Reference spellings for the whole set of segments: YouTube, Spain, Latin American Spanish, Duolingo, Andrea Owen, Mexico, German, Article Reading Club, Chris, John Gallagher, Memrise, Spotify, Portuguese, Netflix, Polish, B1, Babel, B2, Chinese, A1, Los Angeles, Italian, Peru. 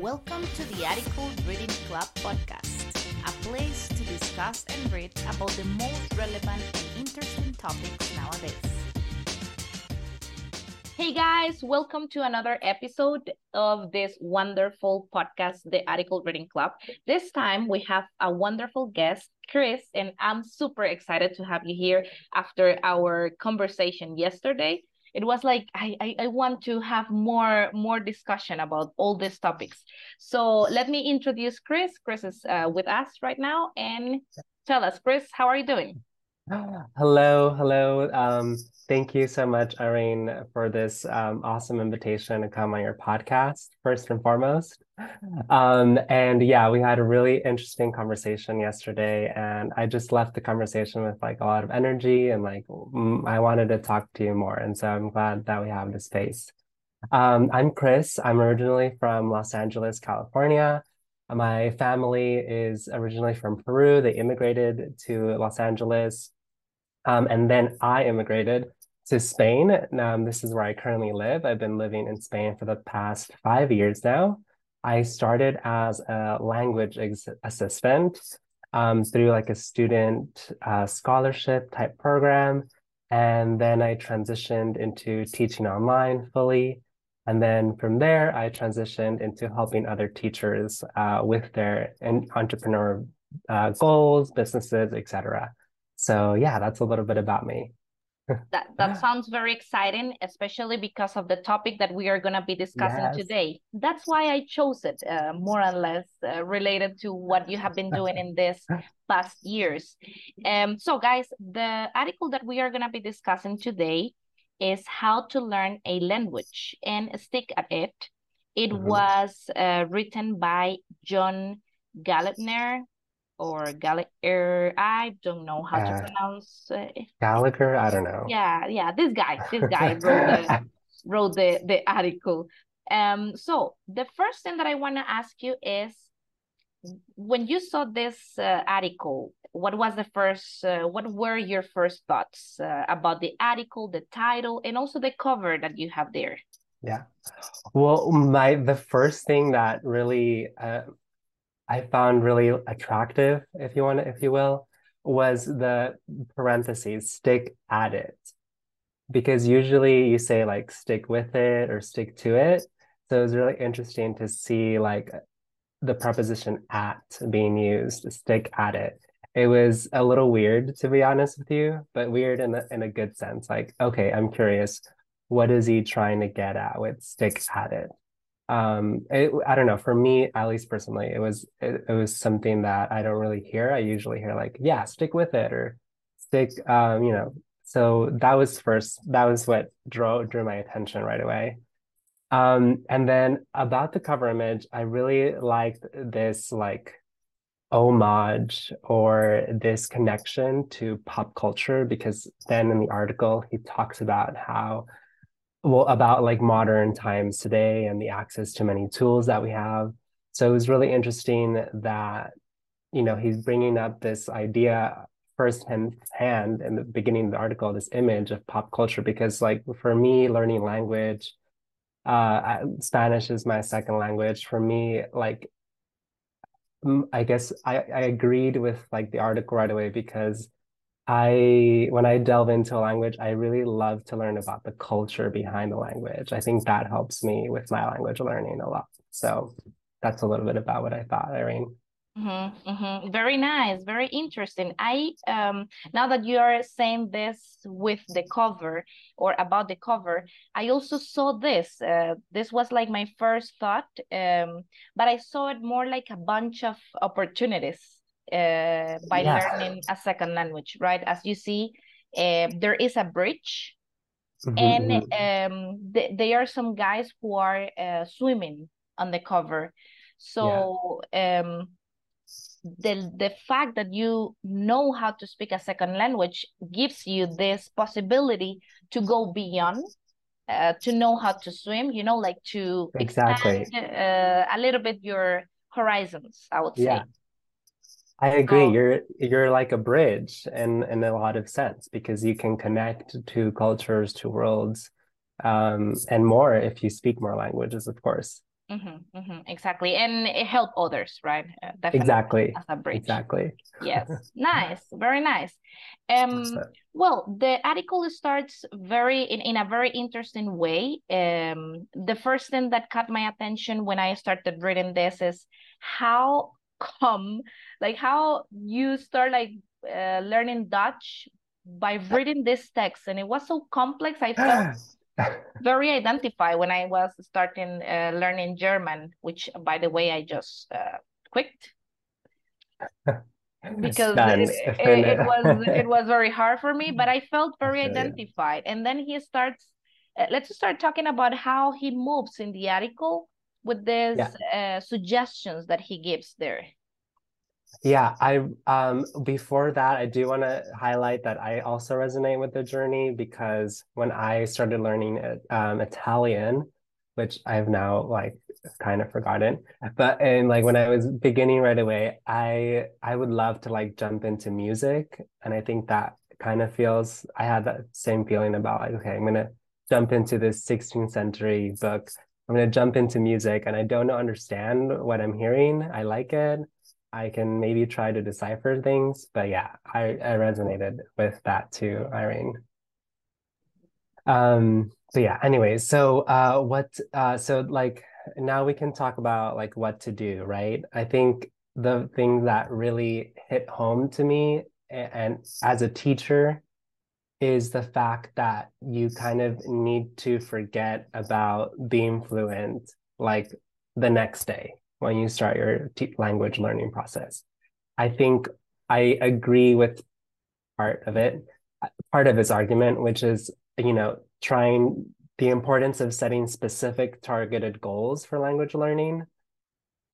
Welcome to the Article Reading Club podcast, a place to discuss and read about the most relevant and interesting topics nowadays. Hey guys, welcome to another episode of this wonderful podcast, the Article Reading Club. This time we have a wonderful guest, Chris, and I'm super excited to have you here after our conversation yesterday. It was like, I want to have more discussion about all these topics. So let me introduce Chris. Chris is with us right now. And tell us, Chris, how are you doing? Hello. Thank you so much, Irene, for this awesome invitation to come on your podcast, first and foremost. And yeah, we had a really interesting conversation yesterday, and I just left the conversation with a lot of energy, and I wanted to talk to you more. And so I'm glad that we have the space. I'm Chris. I'm originally from Los Angeles, California. My family is originally from Peru. They immigrated to Los Angeles. And then I immigrated to Spain. This is where I currently live. I've been living in Spain for the past 5 years now. I started as a language assistant through a student scholarship type program. And then I transitioned into teaching online fully. And then from there, I transitioned into helping other teachers with their entrepreneur goals, businesses, etc. So yeah, that's a little bit about me. That sounds very exciting, especially because of the topic that we are going to be discussing today. That's why I chose it, more or less related to what you have been doing in these past years. So guys, the article that we are going to be discussing today is how to learn a language and stick at it. It was written by John Gallagher. Or Gallagher, I don't know how to pronounce Gallagher, I don't know. Yeah, this guy wrote the article. So the first thing that I want to ask you is, when you saw this article, what were your first thoughts about the article, the title, and also the cover that you have there? Yeah, well, the first thing that really I found really attractive, if you will, was the parentheses, stick at it. Because usually you say stick with it or stick to it. So it was really interesting to see the preposition at being used, stick at it. It was a little weird, to be honest with you, but weird in a good sense. Okay, I'm curious, what is he trying to get at with stick at it? I don't know, for me, at least personally, it was something that I don't really hear. I usually hear stick with it or stick, so that was what drew my attention right away. And then about the cover image, I really liked this homage or this connection to pop culture, because then in the article, he talks about about modern times today and the access to many tools that we have. So it was really interesting that, he's bringing up this idea firsthand in the beginning of the article, this image of pop culture, because for me, learning language, Spanish is my second language. For me, I guess I agreed with the article right away, because when I delve into a language, I really love to learn about the culture behind the language. I think that helps me with my language learning a lot. So that's a little bit about what I thought, Irene. Mm-hmm, mm-hmm. Very nice, very interesting. Now that you are saying this with the cover or about the cover, I also saw this. This was my first thought, but I saw it more a bunch of opportunities by learning a second language, right? As you see, there is a bridge, and there are some guys who are swimming on the cover. So the fact that you know how to speak a second language gives you this possibility to go beyond, to know how to swim, to expand a little bit your horizons, I would say. Yeah. I agree. You're like a bridge in a lot of sense, because you can connect to cultures, to worlds, and more if you speak more languages, of course. Exactly. And it helped others, right? Definitely. Exactly. As a bridge. Exactly. Yes. Nice. Very nice. Well, the article starts in a very interesting way. The first thing that caught my attention when I started reading this is how come, like how you start like learning Dutch by reading this text. And it was so complex. I felt very identified when I was starting learning German, which, by the way, I just quit because it was very hard for me. But I felt very identified. And then he starts. Let's start talking about how he moves in the article with these suggestions that he gives there. Yeah, I before that, I do want to highlight that I also resonate with the journey, because when I started learning Italian, which I've now like kind of forgotten, but and like when I was beginning right away, I would love to like jump into music, and I think that kind of feels, I had that same feeling about like, okay, I'm gonna jump into this 16th century book, I'm gonna jump into music, and I don't understand what I'm hearing, I like it. I can maybe try to decipher things, but yeah, I resonated with that too, Irene. So yeah, anyway, so so like now we can talk about like what to do, right? I think the thing that really hit home to me and as a teacher is the fact that you kind of need to forget about being fluent like the next day when you start your language learning process. I think I agree with part of his argument, which is, you know, trying the importance of setting specific targeted goals for language learning.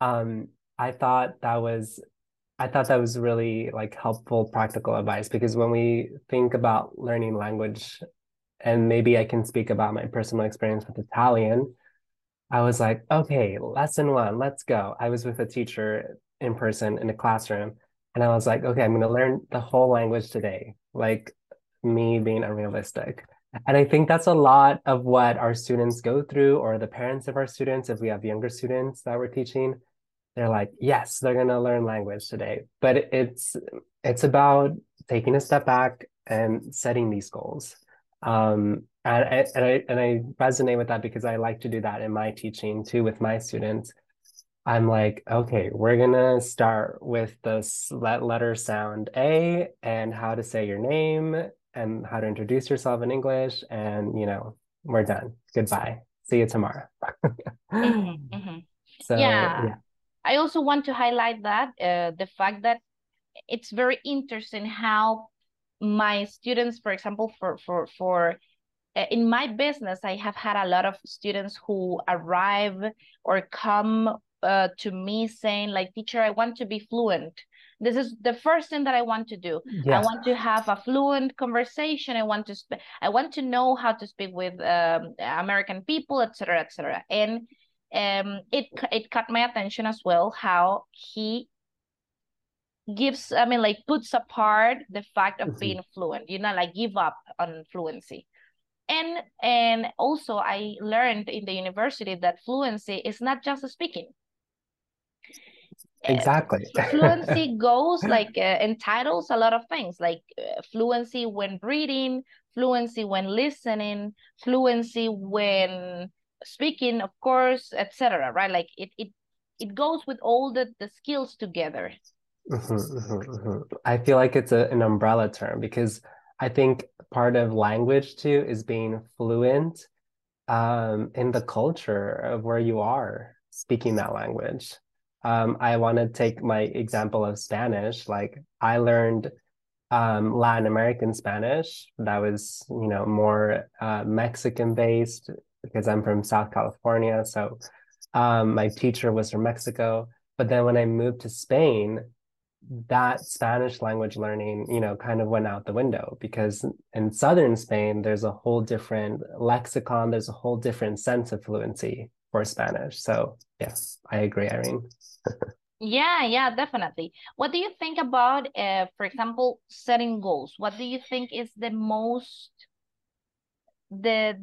I thought that was really like helpful, practical advice, because when we think about learning language, and maybe I can speak about my personal experience with Italian, I was like, okay, lesson one, let's go. I was with a teacher in person in a classroom, and I was like, okay, I'm going to learn the whole language today, like me being unrealistic. And I think that's a lot of what our students go through, or the parents of our students, if we have younger students that we're teaching, they're like, yes, they're going to learn language today. But it's about taking a step back and setting these goals. And I resonate with that, because I like to do that in my teaching too with my students. I'm like, okay, we're gonna start with this letter sound A, and how to say your name, and how to introduce yourself in English, and you know, we're done. Goodbye. See you tomorrow. So, yeah, I also want to highlight that the fact that it's very interesting how my students, for example, for in my business, I have had a lot of students who arrive or come to me saying like, teacher, I want to be fluent. This is the first thing that I want to do. Yes. I want to have a fluent conversation. I want to know how to speak with American people, etc., etc. And it caught my attention as well, how he gives, I mean, like puts apart the fact of being fluent, you know, like give up on fluency. And also I learned in the university that fluency is not just speaking. Exactly. Fluency goes like entitles a lot of things, like fluency when reading, fluency when listening, fluency when speaking, of course, etc. Right? Like it goes with all the skills together. I feel like it's an umbrella term, because I think part of language too is being fluent in the culture of where you are speaking that language. I want to take my example of Spanish. Like I learned Latin American Spanish that was, you know, more Mexican based, because I'm from South California. So my teacher was from Mexico. But then when I moved to Spain, that Spanish language learning, you know, kind of went out the window, because in southern Spain, there's a whole different lexicon, there's a whole different sense of fluency for Spanish. So yes, I agree, Irene. yeah, definitely. What do you think about, for example, setting goals? What do you think is the most, the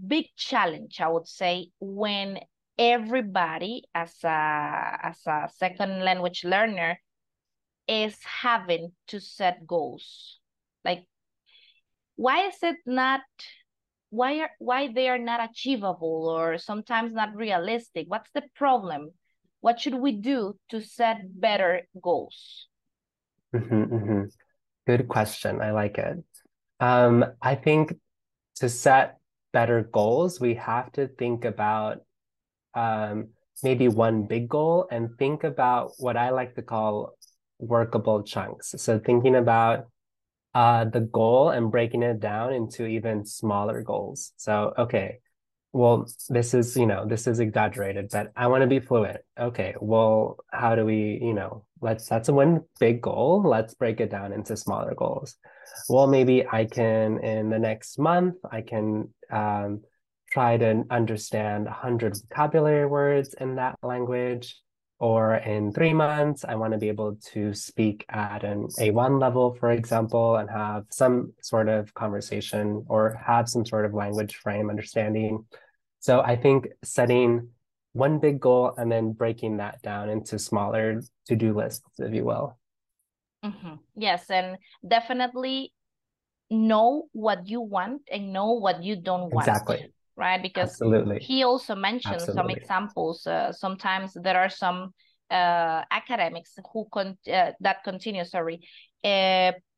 big challenge, I would say, when everybody as a second language learner is having to set goals. Like, why they are not achievable or sometimes not realistic? What's the problem? What should we do to set better goals? Mm-hmm, mm-hmm. Good question. I like it. I think to set better goals, we have to think about maybe one big goal and think about what I like to call workable chunks. So thinking about the goal and breaking it down into even smaller goals. So, okay, well, this is exaggerated, but I want to be fluent. Okay, well, how do we, that's one big goal. Let's break it down into smaller goals. Well, maybe I can, in the next month, I can try to understand 100 vocabulary words in that language. Or in 3 months, I want to be able to speak at an A1 level, for example, and have some sort of conversation or have some sort of language frame understanding. So I think setting one big goal and then breaking that down into smaller to-do lists, if you will. Mm-hmm. Yes, and definitely know what you want and know what you don't want. Exactly. Right, because absolutely. He also mentioned absolutely. Some examples. Sometimes there are some academics who continue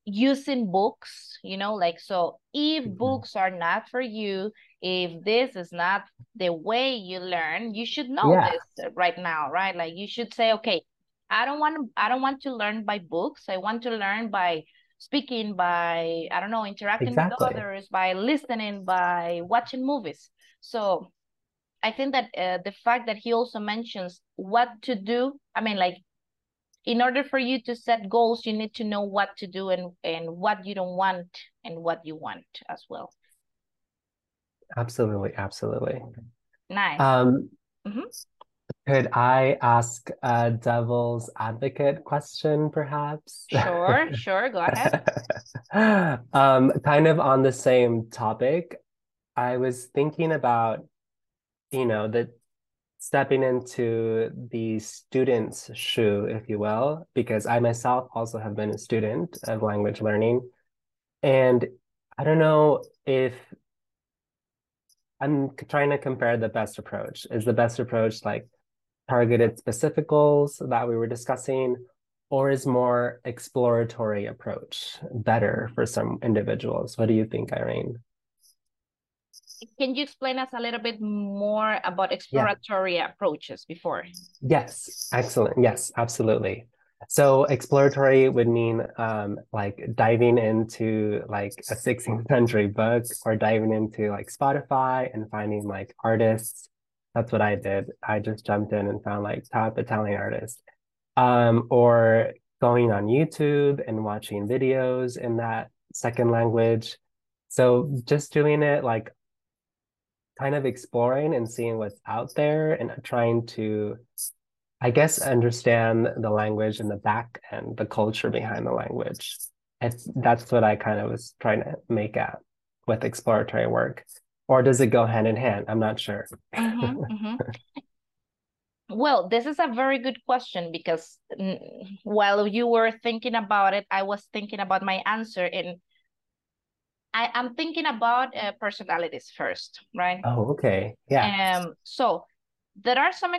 using books. If mm-hmm. books are not for you, if this is not the way you learn, you should know this right now, right? Like you should say, okay, I don't want to learn by books. I want to learn by speaking, by interacting exactly. with others, by listening, by watching movies. So I think that the fact that he also mentions what to do, in order for you to set goals, you need to know what to do and what you don't want and what you want as well. Absolutely. Nice. Mm-hmm. Could I ask a devil's advocate question, perhaps? Sure, go ahead. Kind of on the same topic, I was thinking about, that stepping into the student's shoe, if you will, because I myself also have been a student of language learning. And I don't know if I'm trying to compare the best approach. Is the best approach like targeted specific goals that we were discussing, or is more exploratory approach better for some individuals? What do you think, Irene? Can you explain us a little bit more about exploratory approaches before? Yes, excellent. Yes, absolutely. So exploratory would mean diving into a 16th century book or diving into Spotify and finding artists. That's what I did. I just jumped in and found top Italian artists, or going on YouTube and watching videos in that second language. So just doing it, kind of exploring and seeing what's out there and trying to, I guess, understand the language and the back end, the culture behind the language. That's what I kind of was trying to make out with exploratory work. Or does it go hand in hand? I'm not sure. Mm-hmm, mm-hmm. Well, this is a very good question, because while you were thinking about it, I was thinking about my answer, and I'm thinking about personalities first, right? Oh, okay. Yeah. So there are some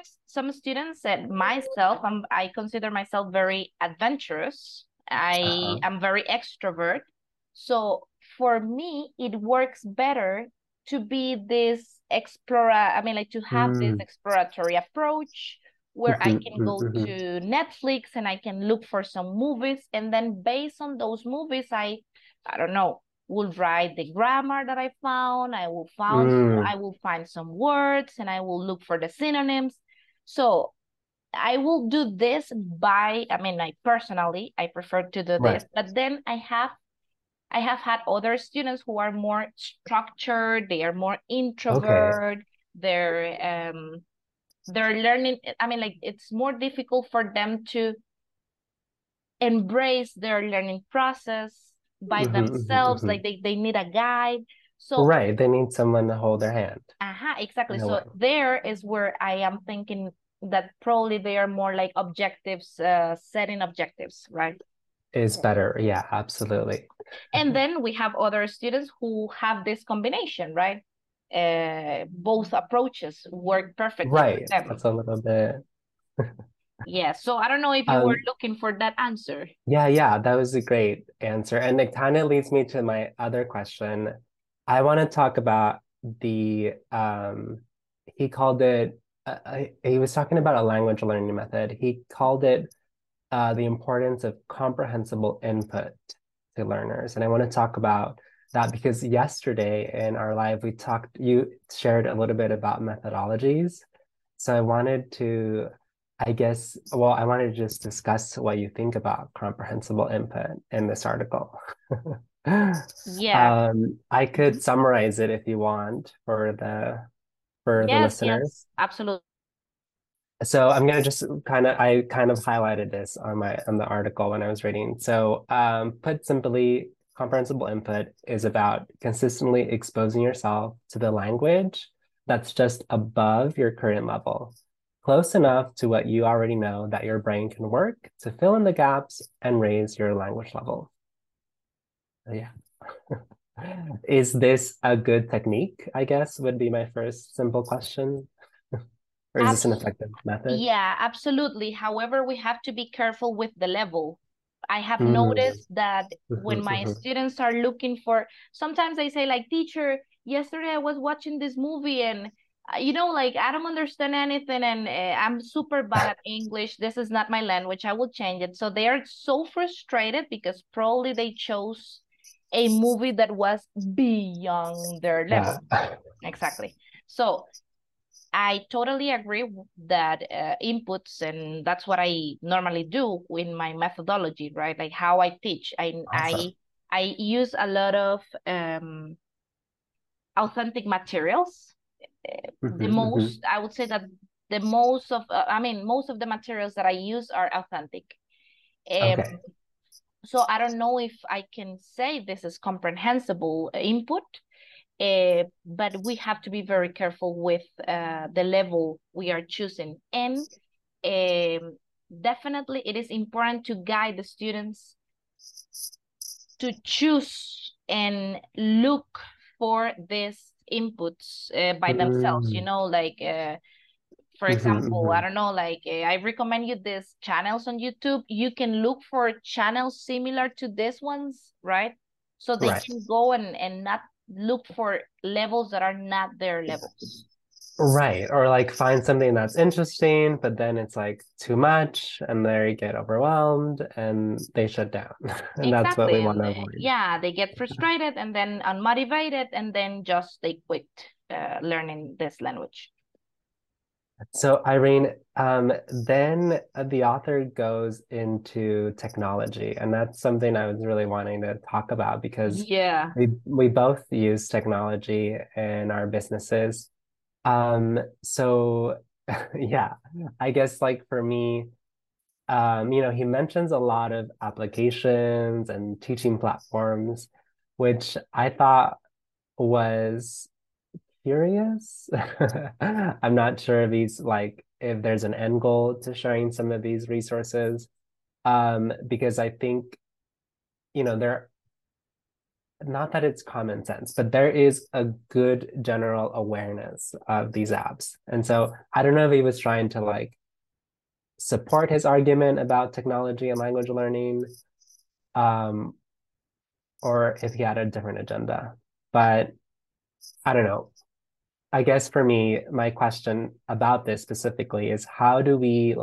students, and myself, I consider myself very adventurous. I am very extrovert. So for me, it works better to be this to have this exploratory approach where I can go to Netflix and I can look for some movies. And then based on those movies, I will write the grammar that I found. I will find some words and I will look for the synonyms. So I will do this I prefer to do this, but then I have had other students who are more structured, they are more introvert, they're learning, it's more difficult for them to embrace their learning process by themselves, they need a guide. So right, they need someone to hold their hand. Exactly. No, so way. There is where I am thinking that probably they are more like objectives, setting objectives, right? Is better. Yeah, absolutely. And then we have other students who have this combination, right? Both approaches work perfectly. Right, that's a little bit... Yeah, so I don't know if you were looking for that answer. Yeah, that was a great answer. And it kind of leads me to my other question. I want to talk about the, he called it, he was talking about a language learning method. He called it the importance of comprehensible input to learners. And I want to talk about that because yesterday in our live, you shared a little bit about methodologies. So I wanted to, I wanted to just discuss what you think about comprehensible input in this article. Yeah. I could summarize it if you want for the listeners. Yes, absolutely. So I'm going to just I highlighted this on the article when I was reading. So put simply, comprehensible input is about consistently exposing yourself to the language that's just above your current level, close enough to what you already know that your brain can work to fill in the gaps and raise your language level. Yeah. Is this a good technique, I guess, would be my first simple question. Or is this an effective method? Yeah, absolutely. However, we have to be careful with the level. I have noticed that when my students are looking for, sometimes they say like, teacher, yesterday I was watching this movie and, I don't understand anything and I'm super bad at English. This is not my language. I will change it. So they are so frustrated because probably they chose a movie that was beyond their level. Yeah. Exactly. So I totally agree with that inputs, and that's what I normally do in my methodology, right? Like how I teach. I use a lot of authentic materials. I would say that most of the materials that I use are authentic. Okay. So I don't know if I can say this is comprehensible input. But we have to be very careful with the level we are choosing. And definitely it is important to guide the students to choose and look for these inputs by themselves, for example, I recommend you these channels on YouTube. You can look for channels similar to these ones, right? So they can go and not look for levels that are not their levels, right? Or like find something that's interesting, but then it's like too much and they get overwhelmed and they shut down. And exactly. That's what we want to avoid. Yeah, they get frustrated and then unmotivated and then just they quit learning this language. So Irene, then the author goes into technology, and that's something I was really wanting to talk about because we both use technology in our businesses. So yeah, I guess like for me, he mentions a lot of applications and teaching platforms, which I thought was curious. I'm not sure if there's an end goal to sharing some of these resources, because I think, there, not that it's common sense, but there is a good general awareness of these apps. And so I don't know if he was trying to support his argument about technology and language learning, or if he had a different agenda, but I don't know. I guess for me, my question about this specifically is how do we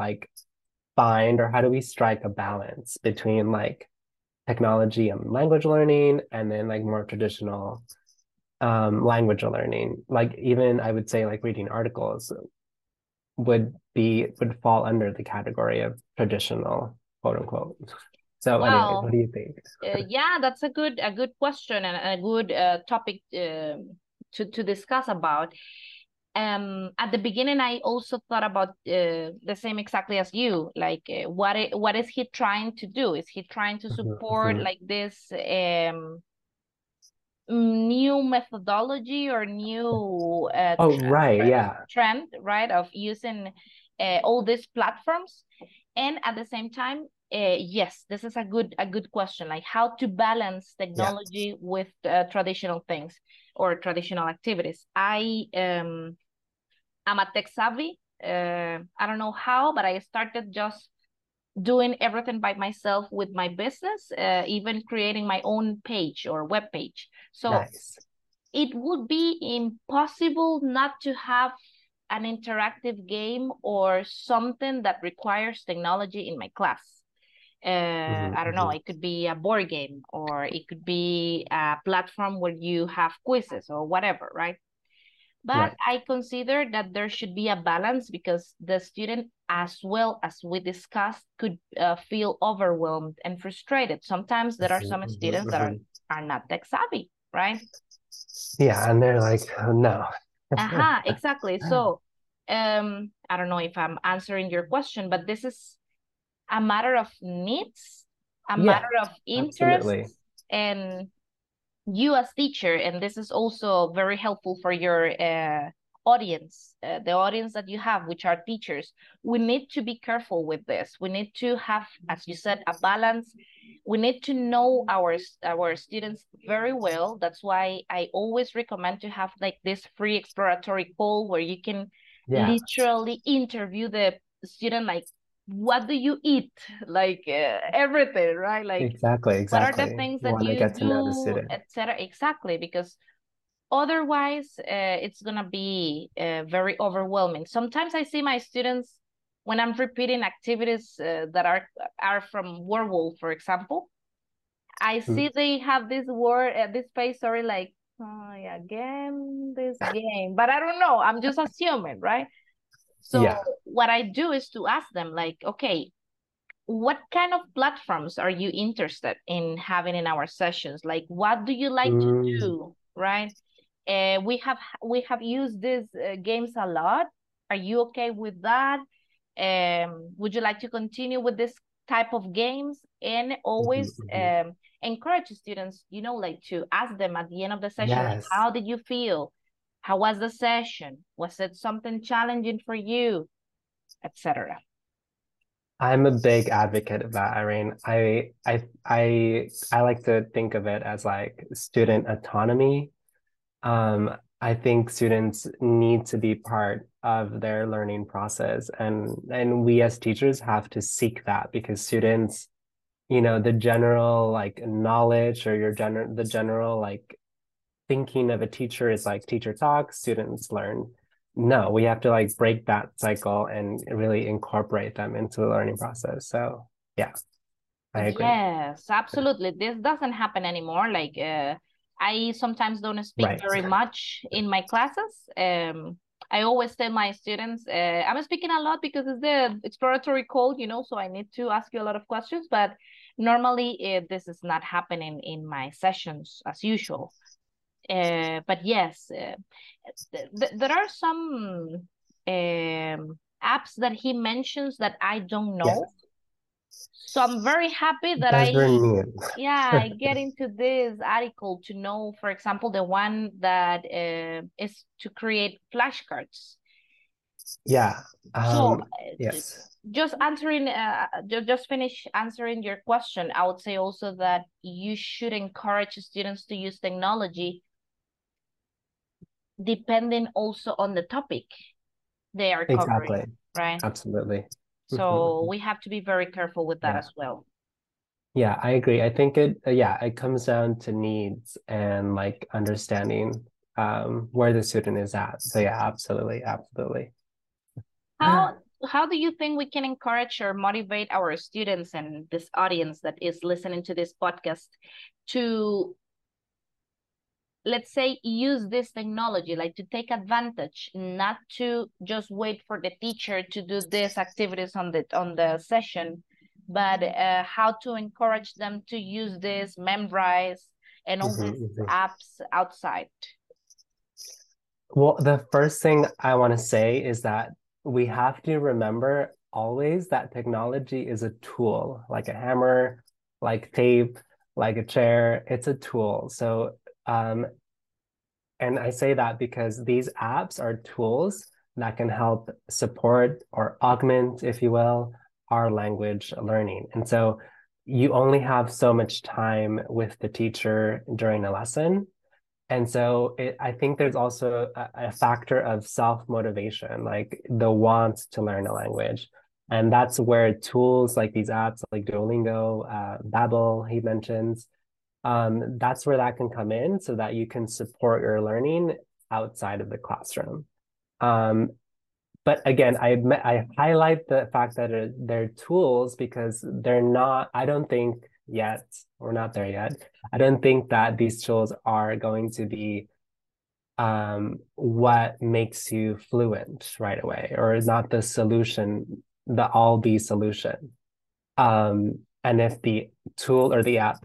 how do we strike a balance between technology and language learning and then more traditional language learning? Even I would say reading articles would fall under the category of traditional, quote unquote. So anyway, what do you think? Yeah, that's a good question and a good topic to discuss about. At the beginning, I also thought about the same exactly as you, what is he trying to do? Is he trying to support this new methodology or new trend, right, of using all these platforms. And at the same time, yes, this is a good question, like how to balance technology with traditional things or traditional activities. I'm a tech savvy. I don't know how, but I started just doing everything by myself with my business, even creating my own page or web page. So it would be impossible not to have an interactive game or something that requires technology in my class. I don't know, it could be a board game, or it could be a platform where you have quizzes or whatever, right? But I consider that there should be a balance, because the student, as well as we discussed, could feel overwhelmed and frustrated. Sometimes there are some students that are not tech savvy, right? Yeah, and they're like, oh, no. Exactly. So I don't know if I'm answering your question, but this is a matter of needs, a matter of interest, and you as teacher, and this is also very helpful for your audience, the audience that you have, which are teachers. We need to be careful with this. We need to have, as you said, a balance. We need to know our students very well. That's why I always recommend to have like this free exploratory call where you can literally interview the student, like, what do you eat? Like everything, right? Like exactly. What are the things that you get to do, etc. Exactly, because otherwise it's gonna be very overwhelming. Sometimes I see my students when I'm repeating activities that are from Werewolf, for example. I see they have this word, this face, like again this game, but I don't know. I'm just assuming, right? So what I do is to ask them, like, okay, what kind of platforms are you interested in having in our sessions? Like, what do you like to do, right? We have used these games a lot. Are you okay with that? Would you like to continue with this type of games? And always encourage students, you know, like to ask them at the end of the session, like, how did you feel? How was the session? Was it something challenging for you, etc.? I'm a big advocate of that, Irene. I like to think of it as like student autonomy. I think students need to be part of their learning process, and we as teachers have to seek that, because students, you know, the general like knowledge or the general like thinking of a teacher is like teacher talks, students learn. No, we have to like break that cycle and really incorporate them into the learning process. So yeah, I agree. Yes, absolutely. This doesn't happen anymore. Like I sometimes don't speak very much in my classes. I always tell my students, I'm speaking a lot because it's the exploratory call, you know, so I need to ask you a lot of questions, but normally this is not happening in my sessions as usual. But yes, there are some apps that he mentions that I don't know. So I'm very happy that I get into this article to know, for example, the one that is to create flashcards. Just answering, just finish answering your question. I would say also that you should encourage students to use technology, depending also on the topic they are covering, right? Absolutely. So we have to be very careful with that as well. Yeah, I agree. I think it comes down to needs and like understanding where the student is at. So yeah, absolutely. How do you think we can encourage or motivate our students and this audience that is listening to this podcast to, let's say, use this technology, like to take advantage, not to just wait for the teacher to do these activities on the session, but how to encourage them to use this Memrise and all these apps outside? Well, the first thing I want to say is that we have to remember always that technology is a tool, like a hammer, like tape, like a chair. It's a tool. So And I say that because these apps are tools that can help support or augment, if you will, our language learning. And so you only have so much time with the teacher during a lesson. And so I think there's also a factor of self-motivation, like the want to learn a language. And that's where tools like these apps, like Duolingo, Babel, he mentions, that's where that can come in so that you can support your learning outside of the classroom. But again, I highlight the fact that they're tools because they're not, I don't think yet, we're not there yet. I don't think that these tools are going to be what makes you fluent right away, or is not the solution, the all-be solution. And if the tool or the app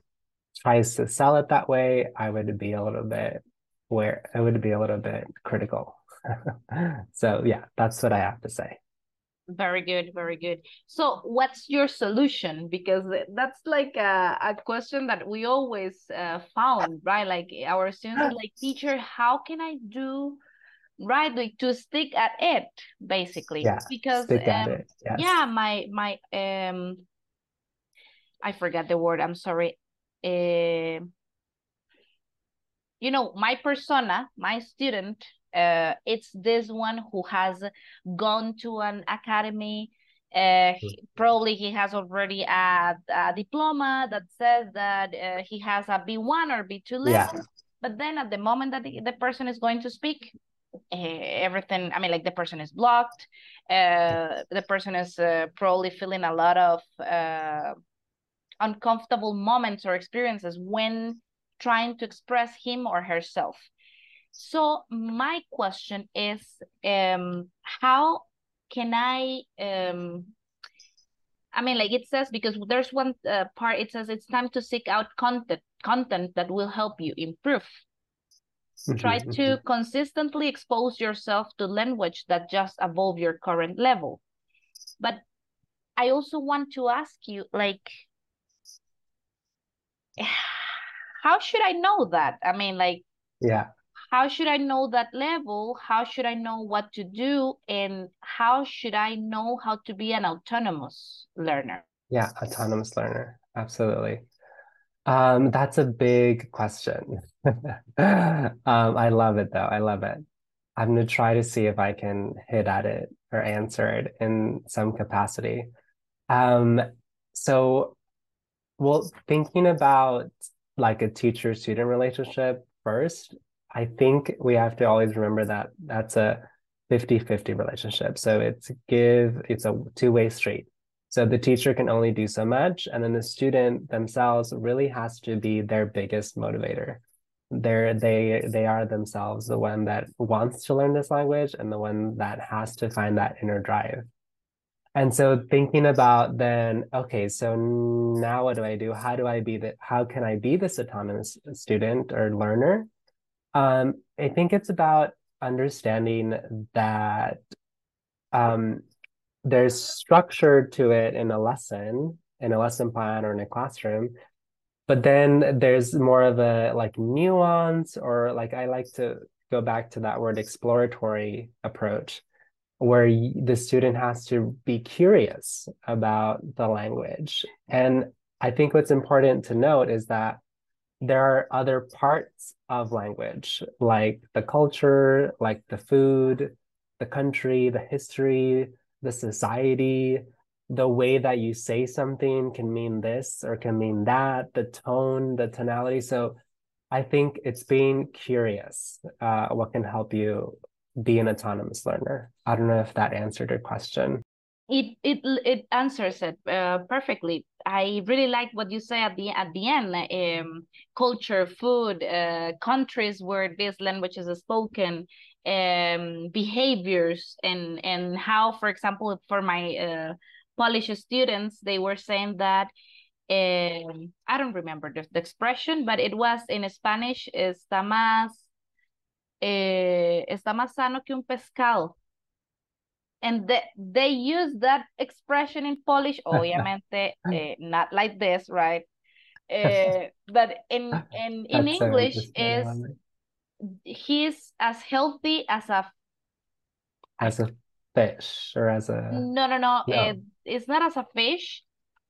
tries to sell it that way, I would be a little bit critical. So yeah, that's what I have to say. Very good, very good. So what's your solution? Because that's like a question that we always found, right? Like our students, like, teacher, how can I do, right? Like to stick at it, basically. Yeah, because stick at it. Yes. Yeah, my I forgot the word, I'm sorry. You know, my persona, my student, it's this one who has gone to an academy. Probably he has already a diploma that says that he has a B1 or B2 level. Yeah. But then at the moment that the person is going to speak, everything, I mean, like the person is blocked. The person is probably feeling a lot of uncomfortable moments or experiences when trying to express him or herself. So my question is, how can I mean, like it says, because there's one part, it says it's time to seek out content that will help you improve. Try to consistently expose yourself to language that just above your current level. But I also want to ask you, like, how should I know that? I mean, like, yeah. How should I know that level? How should I know what to do? And how should I know how to be an autonomous learner? Yeah, autonomous learner. Absolutely. That's a big question. I love it, though. I love it. I'm going to try to see if I can hit at it or answer it in some capacity. So, well, thinking about like a teacher-student relationship first, I think we have to always remember that that's a 50-50 relationship. So it's a two-way street. So the teacher can only do so much. And then the student themselves really has to be their biggest motivator. They are themselves the one that wants to learn this language and the one that has to find that inner drive. And so thinking about then, okay, so now what do I do? How can I be this autonomous student or learner? I think it's about understanding that there's structure to it in a lesson plan or in a classroom, but then there's more of a like nuance, or like I like to go back to that word exploratory approach, where the student has to be curious about the language. And I think what's important to note is that there are other parts of language, like the culture, like the food, the country, the history, the society, the way that you say something can mean this or can mean that, the tone, the tonality. So I think it's being curious what can help you be an autonomous learner. I don't know if that answered your question. It answers it perfectly. I really like what you say at the end. Culture, food, countries where this language is spoken, behaviors, and how, for example, for my Polish students, they were saying that I don't remember the expression, but it was in Spanish. Está más sano que un pescado. And they use that expression in Polish, obviamente, not like this, right? But in English is he's as healthy as a fish or as a no. It's not as a fish.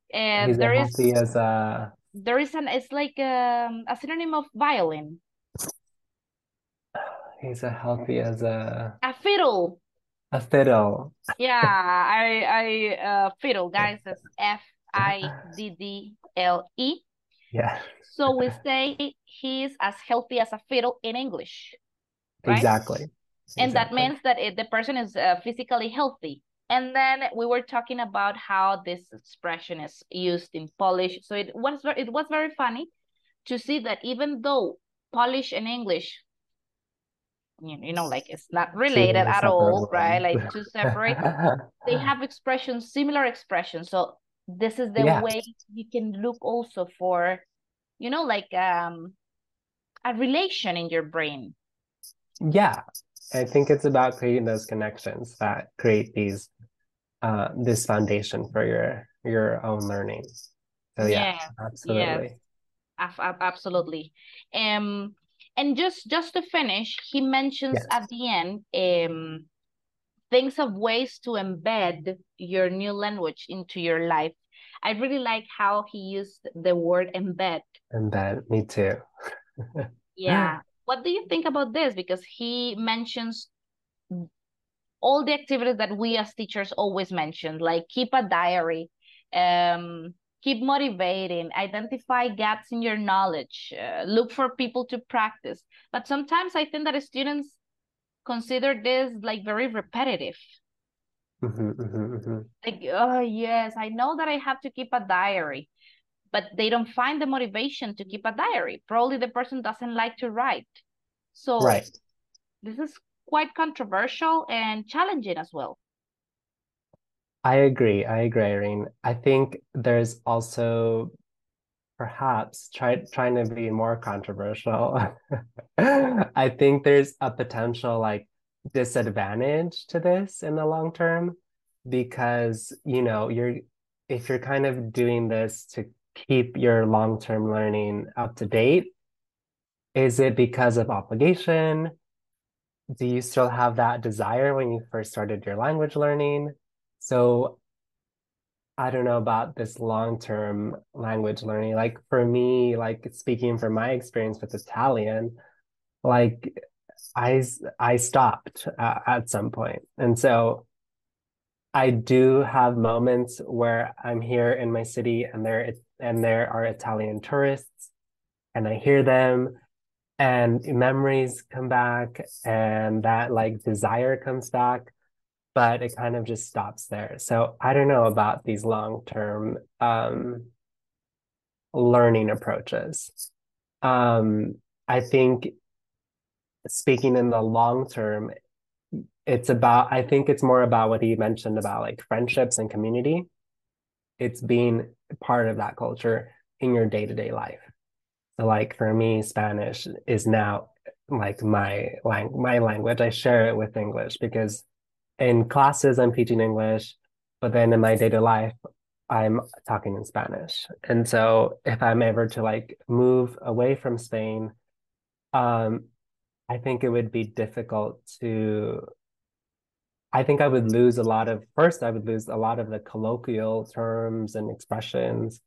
He's there as healthy as a it's like a synonym of violin. He's as healthy as a fiddle. A fiddle. Yeah, I fiddle, guys. That's F-I-D-D-L-E. Yeah. So we say he's as healthy as a fiddle in English. Right? Exactly. And that means that the person is physically healthy. And then we were talking about how this expression is used in Polish. So it was very funny to see that even though Polish and English, like it's not related at all, right? Like to separate, they have expressions, similar expressions. So this is the way you can look also for, like a relation in your brain. Yeah, I think it's about creating those connections that create these, this foundation for your own learning. So yeah, absolutely. Yes. Absolutely. And just to finish, he mentions at the end things of ways to embed your new language into your life. I really like how he used the word embed. Embed, me too. Yeah. What do you think about this? Because he mentions all the activities that we as teachers always mention, like keep a diary, keep motivating, identify gaps in your knowledge, look for people to practice. But sometimes I think that students consider this like very repetitive. Like, oh yes, I know that I have to keep a diary, but they don't find the motivation to keep a diary. Probably the person doesn't like to write. So this is quite controversial and challenging as well. I agree, Irene. I think there's also perhaps trying to be more controversial. I think there's a potential disadvantage to this in the long term, because if you're kind of doing this to keep your long-term learning up to date, is it because of obligation? Do you still have that desire when you first started your language learning? So I don't know about this long-term language learning. Like for me, speaking from my experience with Italian, I stopped at some point. And so I do have moments where I'm here in my city and there are Italian tourists and I hear them and memories come back and that desire comes back. But it kind of just stops there. So I don't know about these long-term learning approaches. I think speaking in the long term, I think it's more about what he mentioned about friendships and community. It's being part of that culture in your day-to-day life. So for me, Spanish is now my language. I share it with English because in classes, I'm teaching English, but then in my day-to-day life, I'm talking in Spanish. And so if I'm ever to move away from Spain, I think it would be difficult to, I think I would lose a lot of, first I would lose a lot of the colloquial terms and expressions,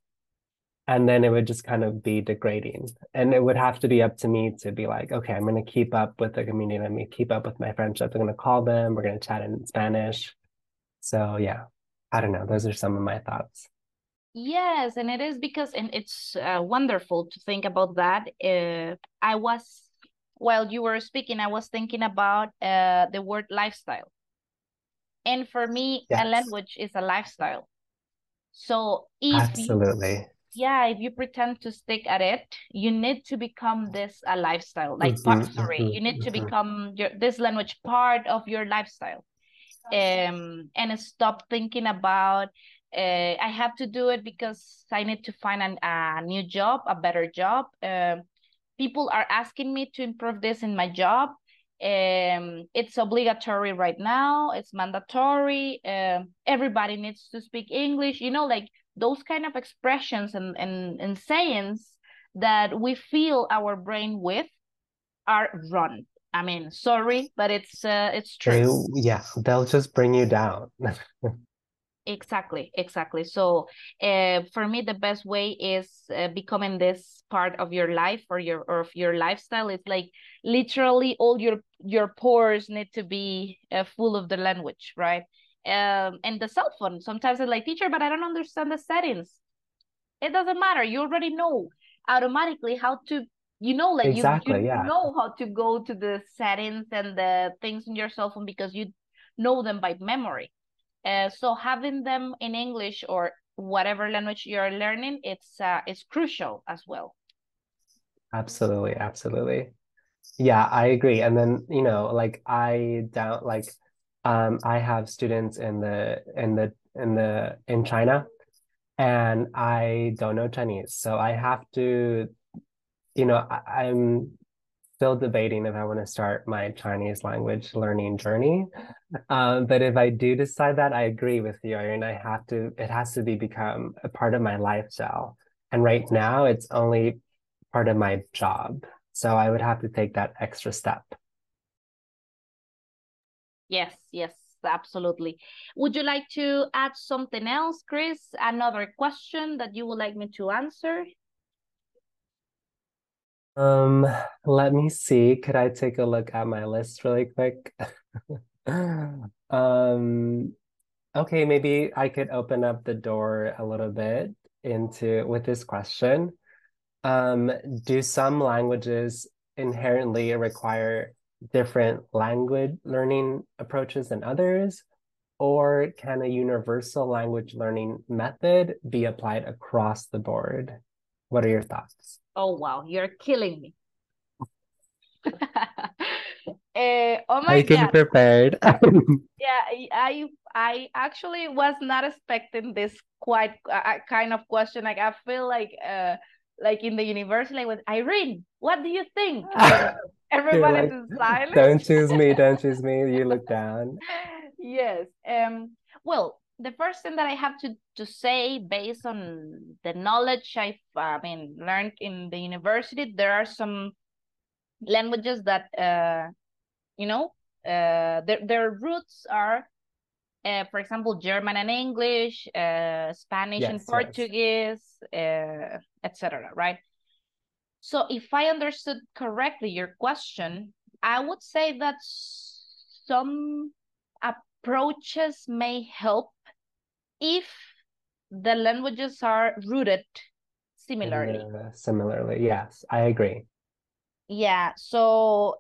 and then it would just kind of be degrading. And it would have to be up to me to be okay, I'm going to keep up with the community. I'm going to keep up with my friendships. I'm going to call them. We're going to chat in Spanish. So yeah, I don't know. Those are some of my thoughts. Yes, and it is because, and it's wonderful to think about that. While you were speaking, I was thinking about the word lifestyle. And for me, a language is a lifestyle. So absolutely. If you pretend to stick at it, you need to become this a lifestyle, you need to become this language part of your lifestyle, and stop thinking about I have to do it because I need to find a new job, a better job. People are asking me to improve this in my job, It's obligatory right now. It's mandatory. Everybody needs to speak English. You know, like those kind of expressions and sayings that we fill our brain with are wrong. I mean, sorry, but it's true. Yeah, they'll just bring you down. Exactly. So for me, the best way is becoming this part of your life or of your lifestyle. It's like literally all your pores need to be full of the language, right? And the cell phone, sometimes it's like, teacher, but I don't understand the settings. It doesn't matter. You already know automatically how to, you know, like exactly, you know how to go to the settings and the things in your cell phone because you know them by memory. So having them in English or whatever language you're learning, it's crucial as well. Absolutely. Yeah, I agree. And then, you know, like I have students in China and I don't know Chinese. So I have to, you know, I'm still debating if I want to start my Chinese language learning journey. But if I do decide that, I agree with you, Irene. It has to become a part of my lifestyle. And right now it's only part of my job. So I would have to take that extra step. Yes, absolutely. Would you like to add something else, Chris? Another question that you would like me to answer? Let me see. Could I take a look at my list really quick? Okay, maybe I could open up the door a little bit with this question. Do some languages inherently require different language learning approaches than others, or can a universal language learning method be applied across the board? What are your thoughts? Oh, wow, you're killing me. Oh my God. I came prepared. Yeah, I actually was not expecting this quite kind of question. Like, I feel like in the university, like with Irene, what do you think? Everybody's in silence. Don't choose me. You look down. Yes. Well, the first thing that I have to say, based on the knowledge I've learned in the university, there are some languages that, their roots are, for example, German and English, Spanish and Portuguese, etc. Right? So if I understood correctly your question, I would say that some approaches may help if the languages are rooted similarly. Yes, I agree. Yeah, so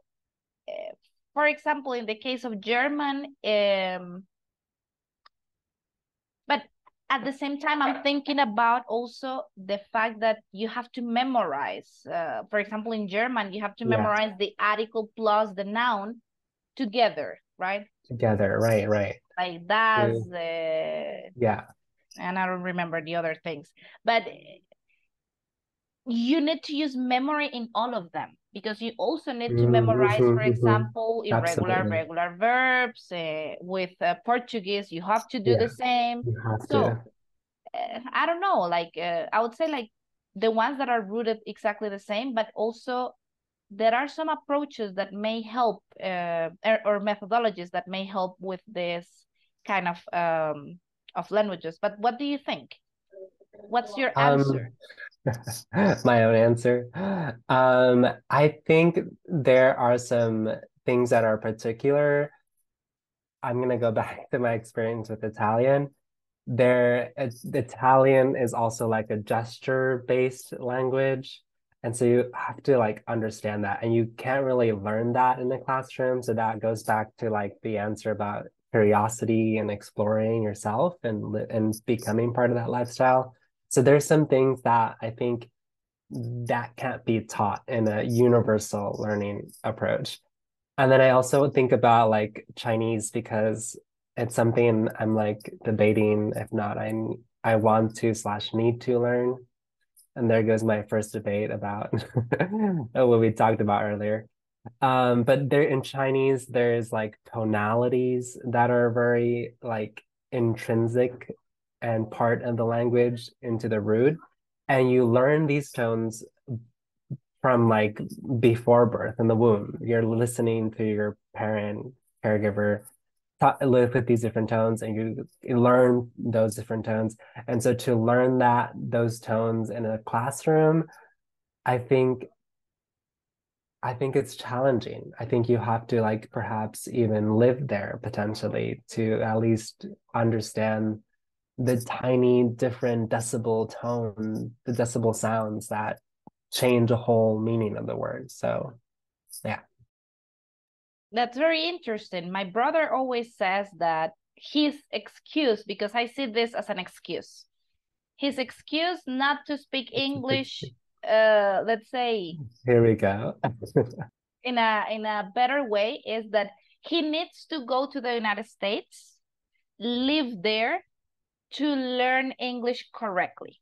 for example, in the case of German, but at the same time, I'm thinking about also the fact that you have to memorize. For example, in German, you have to memorize the article plus the noun together, right? Like that. Yeah. And I don't remember the other things. But you need to use memory in all of them because you also need to memorize, for example, irregular verbs. With Portuguese, you have to do the same. I don't know. Like, I would say like the ones that are rooted exactly the same, but also there are some approaches that may help or methodologies that may help with this kind of languages. But what do you think? What's your answer? My own answer. I think there are some things that are particular. I'm going to go back to my experience with Italian. Italian is also like a gesture-based language. And so you have to like understand that, and you can't really learn that in the classroom. So that goes back to like the answer about curiosity and exploring yourself and becoming part of that lifestyle. So there's some things that I think that can't be taught in a universal learning approach. And then I also think about like Chinese, because it's something I'm like debating if not I want to / need to learn. And there goes my first debate about what we talked about earlier. But there in Chinese, there's like tonalities that are very like intrinsic and part of the language into the root. And you learn these tones from like before birth in the womb. You're listening to your parent, caregiver, live with these different tones, and you learn those different tones. And so to learn that those tones in a classroom, I think it's challenging. I think you have to like perhaps even live there potentially to at least understand the tiny different decibel tone, the decibel sounds that change the whole meaning of the word. So yeah. That's very interesting. My brother always says that his excuse, because I see this as an excuse, his excuse not to speak English, let's say, here we go, in a better way, is that he needs to go to the United States, live there, to learn English correctly.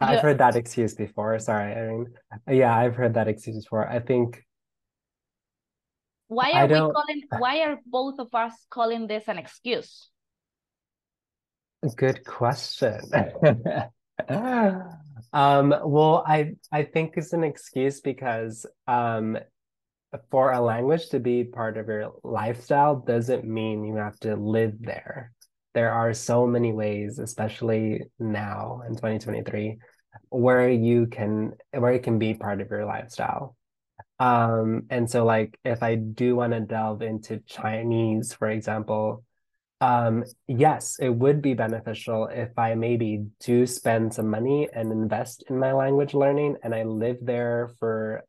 I've heard that excuse before. Sorry, Erin. Yeah, I've heard that excuse before. I think. Why are both of us calling this an excuse? Good question. Well, I think it's an excuse because for a language to be part of your lifestyle doesn't mean you have to live there. There are so many ways, especially now in 2023, where it can be part of your lifestyle. And so like, if I do want to delve into Chinese, for example, yes, it would be beneficial if I maybe do spend some money and invest in my language learning, and I live there for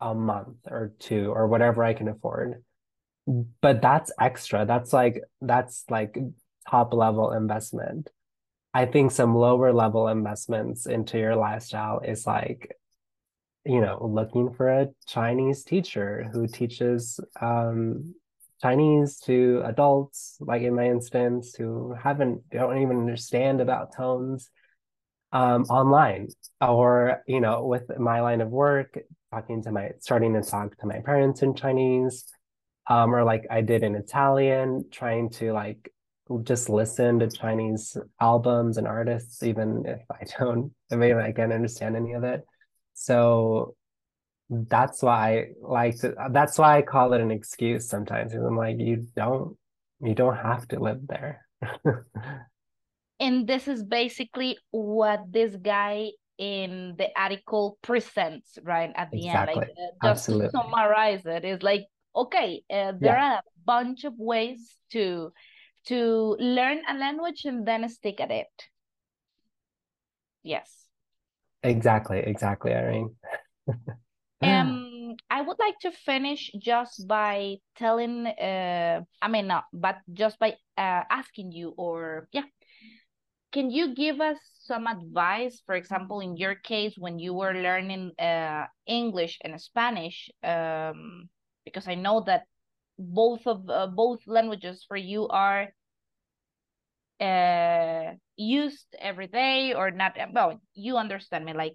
a month or two or whatever I can afford. But that's extra. That's like top level investment. I think some lower level investments into your lifestyle is like, you know, looking for a Chinese teacher who teaches Chinese to adults, like in my instance, who don't even understand about tones, online, or, you know, with my line of work, starting to talk to my parents in Chinese, or like I did in Italian, trying to like just listen to Chinese albums and artists, even if I can't understand any of it. So that's why I call it an excuse sometimes, because I'm like, you don't have to live there. And this is basically what this guy in the article presents, right, at the end. Like, just absolutely. To summarize it, it's like, okay, there are a bunch of ways to learn a language and then stick at it. Yes. Exactly, Irene. I would like to finish just by asking you, can you give us some advice, for example, in your case, when you were learning English and Spanish, because I know that both languages for you are used every day, or not. Well, you understand me. Like,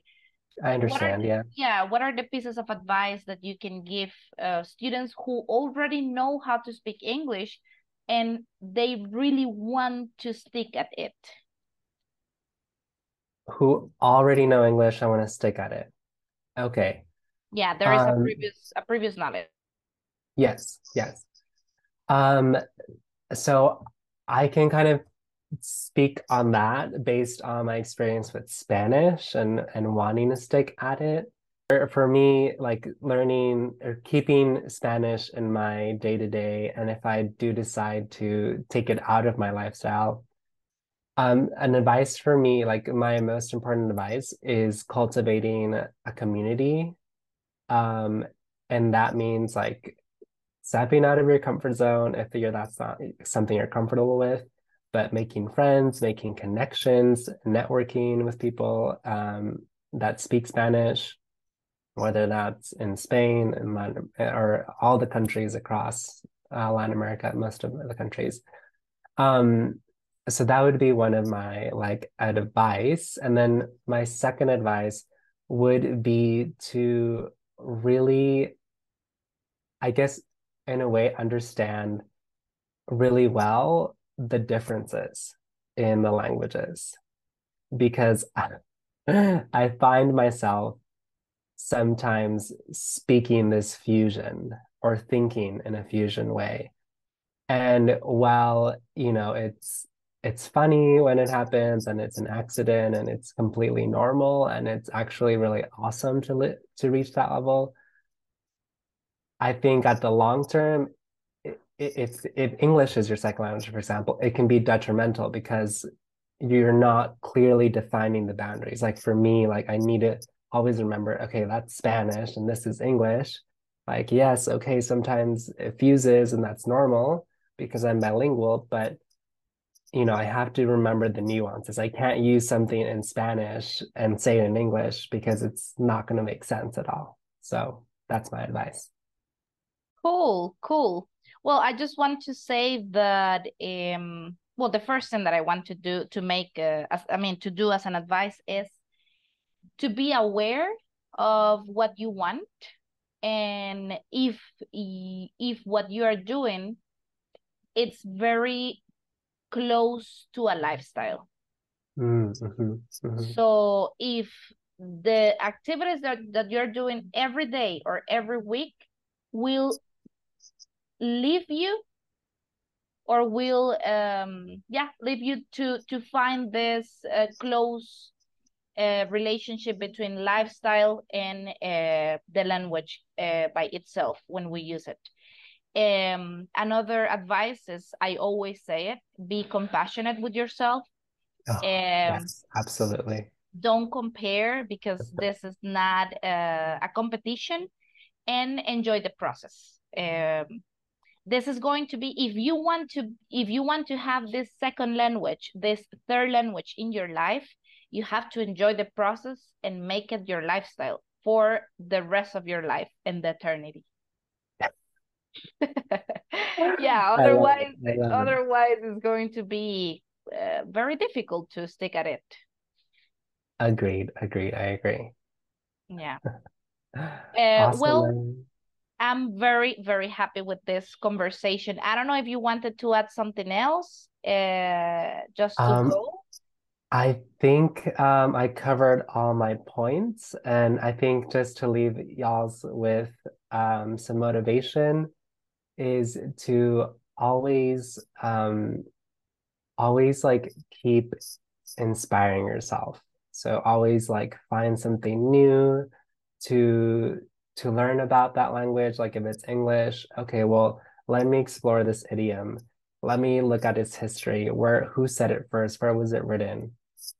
I understand. What are the pieces of advice that you can give students who already know how to speak English and they really want to stick at it? Who already know English, I want to stick at it. Okay. Yeah, there is a previous knowledge. Yes. So I can kind of speak on that based on my experience with Spanish and wanting to stick at it. For me, like learning or keeping Spanish in my day-to-day, and if I do decide to take it out of my lifestyle, an advice for me, like my most important advice, is cultivating a community. And that means like stepping out of your comfort zone if that's not something you're comfortable with, but making friends, making connections, networking with people that speak Spanish, whether that's in Spain or all the countries across Latin America, most of the countries. So that would be one of my advice. And then my second advice would be to really, I guess, in a way, understand really well the differences in the languages, because I find myself sometimes speaking this fusion or thinking in a fusion way. And while, you know, it's funny when it happens and it's an accident and it's completely normal and it's actually really awesome to reach that level, I think at the long term, it's, if English is your second language, for example, it can be detrimental because you're not clearly defining the boundaries. Like for me, like I need to always remember, okay, that's Spanish and this is English. Like, yes, okay, sometimes it fuses and that's normal because I'm bilingual, but you know, I have to remember the nuances. I can't use something in Spanish and say it in English because it's not going to make sense at all. So that's my advice. Cool, cool. Well, I just want to say that, well, the first thing that I want to do to make, to do as an advice is to be aware of what you want. And if what you are doing, it's very close to a lifestyle. Mm-hmm, mm-hmm. So if the activities that you're doing every day or every week will leave you or will leave you to find this close relationship between lifestyle and the language by itself when we use it. Another advice is, I always say it, be compassionate with yourself. Yes, absolutely. Don't compare, because this is not a competition, and enjoy the process. This is going to be, if you want to have this second language, this third language in your life, you have to enjoy the process and make it your lifestyle for the rest of your life and the eternity. Yeah, otherwise it's going to be very difficult to stick at it. Agreed. I agree. Yeah. Awesome. Well, I'm very, very happy with this conversation. I don't know if you wanted to add something else, just to go. I think I covered all my points, and I think just to leave y'all's with some motivation is to always like keep inspiring yourself. So always like find something new to learn about that language. Like if it's English, okay, well, let me explore this idiom. Let me look at its history. Who said it first? Where was it written?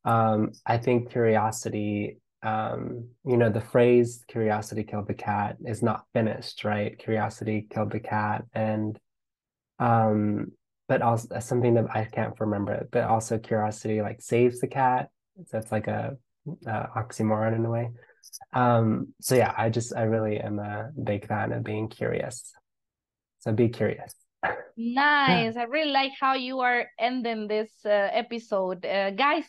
I think curiosity, the phrase curiosity killed the cat is not finished, right? Curiosity killed the cat. And, but also something that I can't remember, but also curiosity like saves the cat. That's like a oxymoron in a way. So yeah, I really am a big fan of being curious. So be curious. Nice. I really like how you are ending this episode. Guys,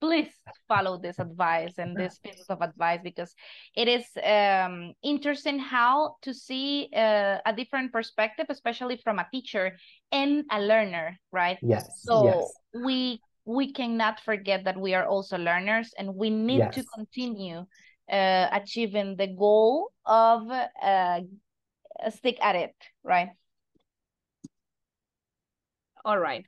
please follow this advice and this piece of advice, because it is interesting how to see a different perspective, especially from a teacher and a learner, right? Yes. So yes. We cannot forget that we are also learners, and we need to continue achieving the goal of stick at it, right? All right.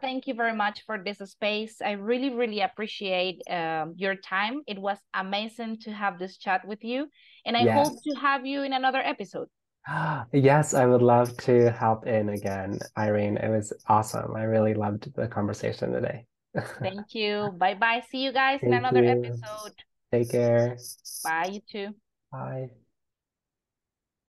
Thank you very much for this space. I really, really appreciate your time. It was amazing to have this chat with you. And I hope to have you in another episode. Yes, I would love to help in again, Irene. It was awesome. I really loved the conversation today. Thank you. Bye-bye. See you guys in another episode. Take care. Bye, you too. Bye.